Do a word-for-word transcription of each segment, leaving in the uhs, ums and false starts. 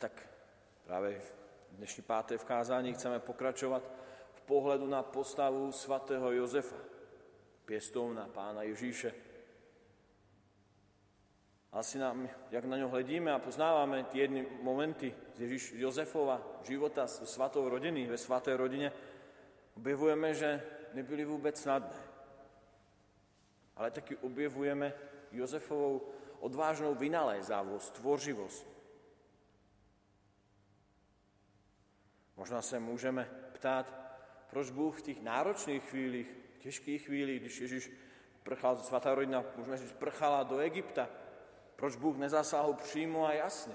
tak právě v dnešní páté v kázání chceme pokračovat v pohledu na postavu svatého Jozefa, pěstouna Pána Ježíše. Asi nám, jak na něho hledíme a poznáváme ty jedny momenty z Ježíš, Jozefova života s svatou rodiny, ve svaté rodině, objevujeme, že nebyly vůbec snadné. Ale taky objevujeme Jozefovou odvážnou vynalézavost, tvořivost. Možná se můžeme ptát, proč Bůh v těch náročných chvílích, těžkých chvílích, když Ježíš prchal, svatá rodina, můžeme říct, prchala do Egypta, proč Bůh nezasáhl přímo a jasně?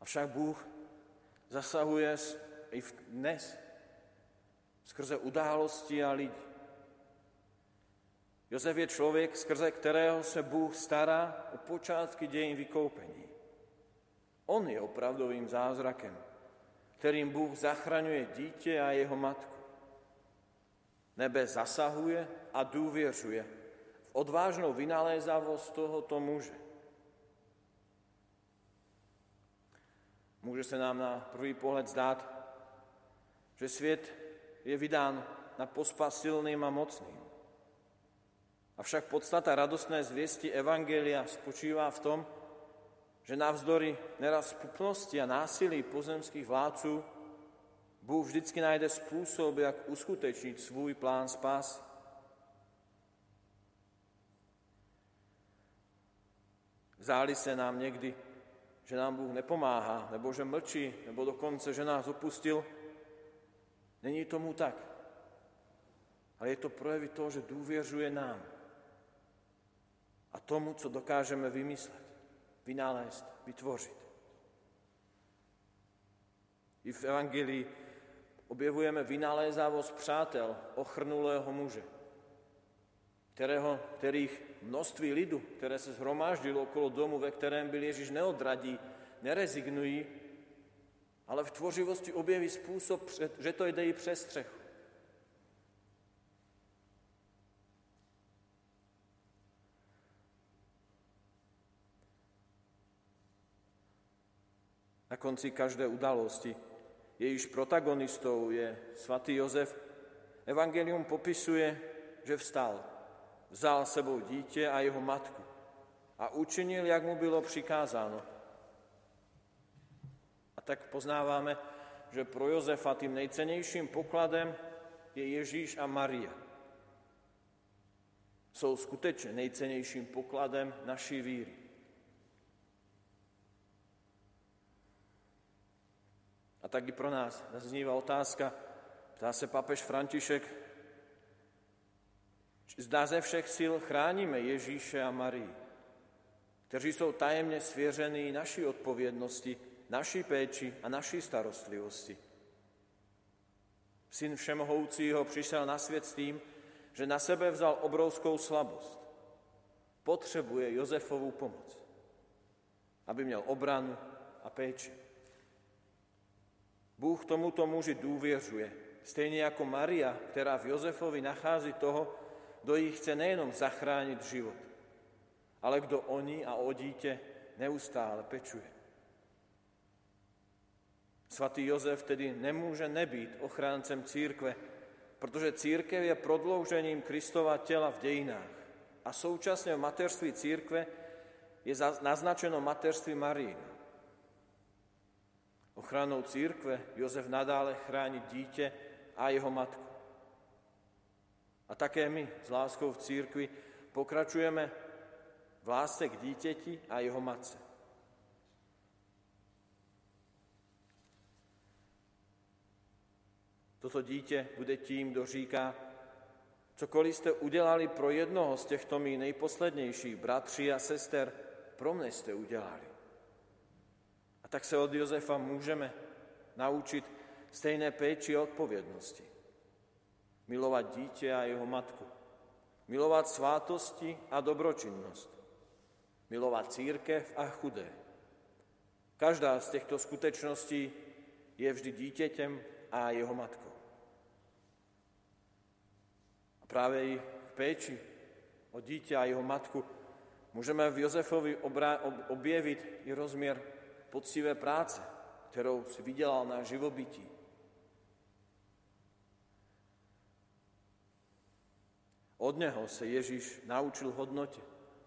Avšak Bůh zasahuje i dnes skrze události a lidí. Jozef je člověk, skrze kterého se Bůh stará o počátky dějin vykoupení. On je opravdovým zázrakem, kterým Bůh zachraňuje dítě a jeho matku. Nebe zasahuje a důvěřuje v odvážnou vynalézavost tohoto muže. Může se nám na prvý pohled zdát, že svět je vydán na pospas silným a mocným. Avšak podstata radostné zvěsti Evangelia spočívá v tom, že navzdory neraz pupnosti a násilí pozemských vládců Bůh vždycky najde způsob, jak uskutečnit svůj plán spásy. Zdáli se nám někdy, že nám Bůh nepomáhá, nebo že mlčí, nebo dokonce, že nás opustil. Není tomu tak. Ale je to projev toho, že důvěřuje nám a tomu, co dokážeme vymyslet, vynalézt, vytvořit. I v Evangelii objevujeme vynalézavost přátel ochrnulého muže, kterého, kterých množství lidu, které se shromáždilo okolo domu, ve kterém byl Ježíš, neodradí, nerezignují, ale v tvořivosti objeví způsob, že to jde i přes střechu. Na konci každé události, jejíž protagonistou je svatý Jozef, Evangelium popisuje, že vstal, vzal sebou dítě a jeho matku a učinil, jak mu bylo přikázáno. A tak poznáváme, že pro Jozefa tím nejcennějším pokladem je Ježíš a Maria. Jsou skutečně nejcennějším pokladem naší víry. A tak i pro nás zaznívá otázka, ptá se papež František, zda ze všech sil chráníme Ježíše a Marii, kteří jsou tajemně svěřeni naší odpovědnosti, naší péči a naší starostlivosti. Syn Všemohoucího přišel na svět s tím, že na sebe vzal obrovskou slabost. Potřebuje Josefovu pomoc, aby měl obranu a péči. Bůh tomuto muži důvěřuje, stejně jako Maria, která v Josefovi nachází toho, kdo jí chce nejenom zachránit život, ale kdo o ní a o dítě neustále pečuje. Svatý Josef tedy nemůže nebýt ochráncem církve, protože církev je prodloužením Kristova těla v dějinách a současně v mateřství církve je naznačeno mateřství Marii. Ochranou církve Jozef nadále chrání dítě a jeho matku. A také my s láskou v církvi pokračujeme v lásce k dítěti a jeho matce. Toto dítě bude tím, kdo říká, cokoliv jste udělali pro jednoho z těchto mých nejposlednějších bratří a sester, pro mne jste udělali. A tak se od Josefa můžeme naučit stejné péči a odpovědnosti. Milovat dítě a jeho matku. Milovat svátosti a dobročinnost. Milovat církev a chudé. Každá z těchto skutečností je vždy dítětem a jeho matkou. A právě i v péči o dítě a jeho matku Můžeme v Josefovi objevit i rozměr poctivé práce, kterou si vydělal na živobytí. Od něho se Ježíš naučil hodnotě,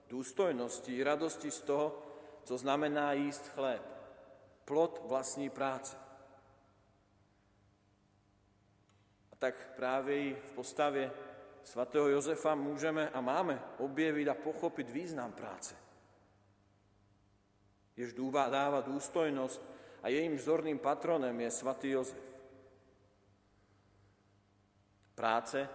důstojnosti i radosti z toho, co znamená jíst chléb, plod vlastní práce. A tak právě i v postavě svatého Josefa můžeme a máme objevit a pochopit význam práce. Jež dává důstojnost a jejím vzorným patronem je svatý Josef. Práce,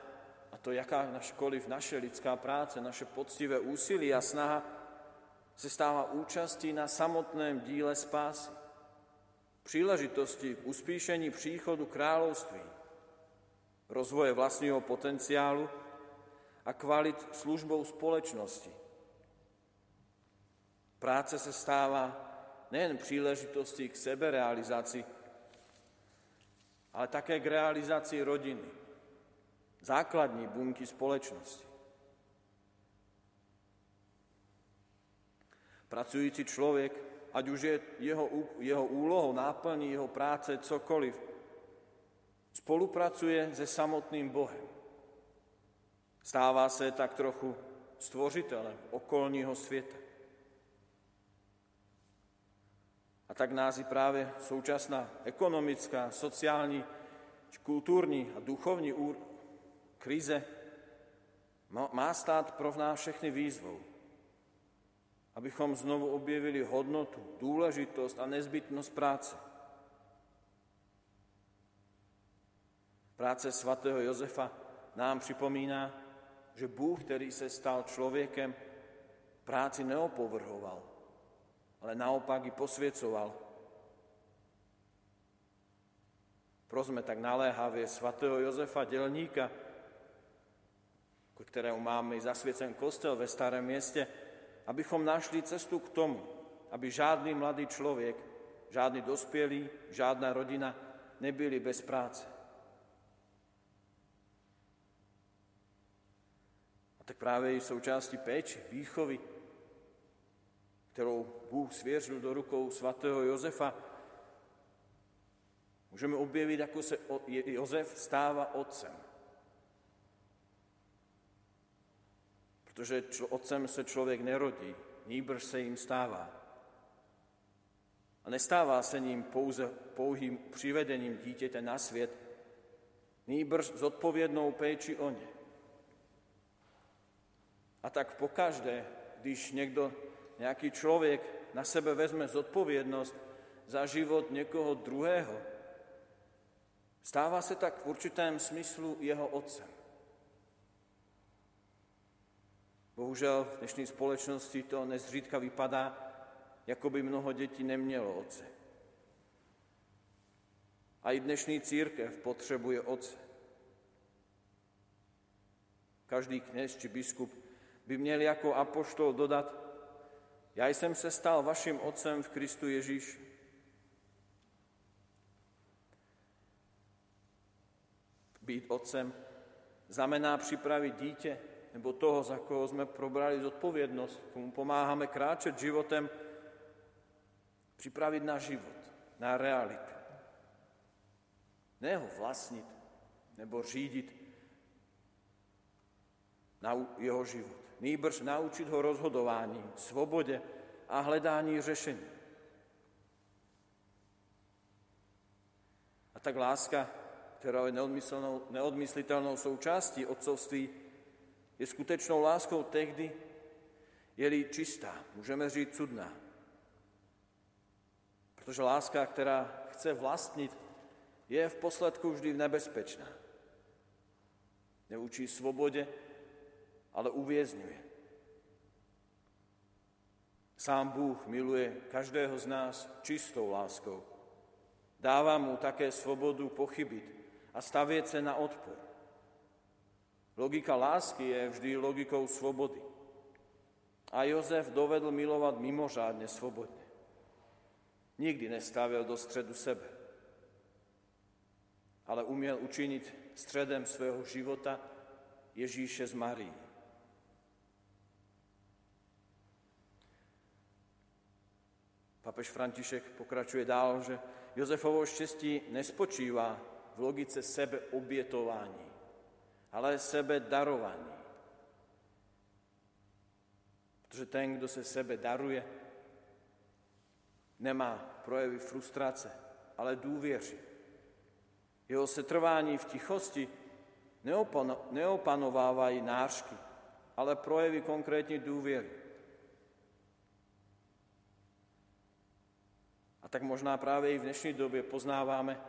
a to jaká naškoliv naše lidská práce, naše poctivé úsilí a snaha, se stává účastí na samotném díle spásy, příležitosti k uspíšení příchodu království, rozvoje vlastního potenciálu a kvalit službou společnosti. Práce se stává nejen příležitostí k seberealizaci, ale také k realizaci rodiny, základní bunky společnosti. Pracující člověk, ať už je jeho, jeho úlohou, náplní jeho práce, cokoliv, spolupracuje se samotným Bohem. Stává se tak trochu stvořitelem okolního světa. A tak nás i právě současná ekonomická, sociální, kulturní a duchovní krize má stát pro nás všechny výzvou, abychom znovu objevili hodnotu, důležitost a nezbytnost práce. Práce svatého Josefa nám připomíná, že Bůh, který se stal člověkem, práci neopovrhoval, ale naopak ji posvěcoval. Prosme tak naléhavě svatého Josefa dělníka, ku kterému máme i zasvěcen kostel ve Starém městě, abychom našli cestu k tomu, aby žádný mladý člověk, žádný dospělý, žádná rodina nebyli bez práce. A tak právě i součástí péče, výchovy, kterou Bůh svěřil do rukou svatého Josefa, můžeme objevit, jako se Josef stává otcem. Protože otcem se člověk nerodí, nýbrž se jim stává. A nestává se ním pouze pouhým přivedením dítěte na svět, nýbrž s odpovědnou péči o ně. A tak pokaždé, když někdo, nějaký člověk na sebe vezme zodpovědnost za život někoho druhého, stává se tak v určitém smyslu jeho otcem. Bohužel v dnešní společnosti to nezřídka vypadá, jako by mnoho dětí nemělo otce. A i dnešní církev potřebuje otce. Každý kněz či biskup by měl jako apoštol dodat: já jsem se stal vaším otcem v Kristu Ježíši. Být otcem znamená připravit dítě nebo toho, za koho jsme probrali zodpovědnost, komu pomáháme kráčet životem, připravit na život, na realitu. Ne ho vlastnit nebo řídit na jeho život. Nýbrž naučit ho rozhodování, svobodě a hledání řešení. A tak láska, která je neodmyslitelnou součástí otcovství, je skutečnou láskou tehdy, je-li čistá, můžeme říct cudná. Protože láska, která chce vlastnit, je v posledku vždy nebezpečná. Neučí svobodě, ale uvězňuje. Sám Bůh miluje každého z nás čistou láskou. Dává mu také svobodu pochybit a stavět se na odpor. Logika lásky je vždy logikou svobody. A Jozef dovedl milovat mimořádně svobodně. Nikdy nestavil do středu sebe, ale uměl učinit středem svého života Ježíše z Marii. Papež František pokračuje dál, že Jozefovo šťastie nespočíva v logice sebeobětování, ale sebedarování. Protože ten, kdo se sebe daruje, nemá projevy frustrace, ale důvěří. Jeho setrvání v tichosti neopano, neopanovávají nářky, ale projevy konkrétní důvěry. A tak možná právě i v dnešní době poznáváme,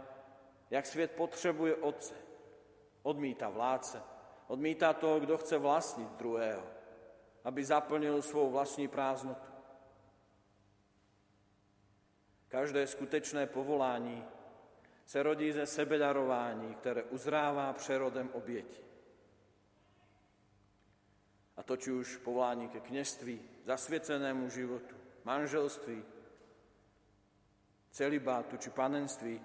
jak svět potřebuje otce. Odmítá vládce, odmítá toho, kdo chce vlastnit druhého, aby zaplnil svou vlastní prázdnotu. Každé skutečné povolání se rodí ze sebedarování, které uzrává přerodem oběti. A to či už povolání ke kněžství, zasvěcenému životu, manželství, celibátu či panenství,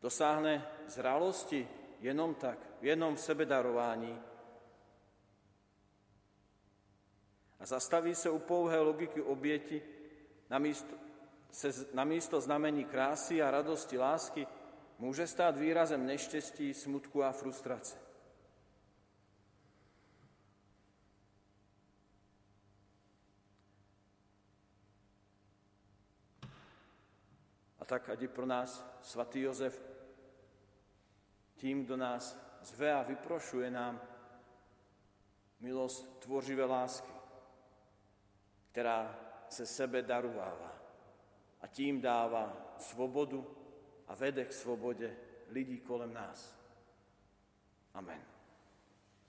dosáhne zralosti jenom tak, jenom v sebedarování a zastaví se u pouhé logiky oběti na místo, se na místo znamení krásy a radosti lásky může stát výrazem neštěstí, smutku a frustrace. A tak, ať je pro nás svatý Jozef tím, kdo nás zve a vyprošuje nám milost tvořivé lásky, která se sebe darovává a tím dává svobodu a vede k svobodě lidí kolem nás. Amen.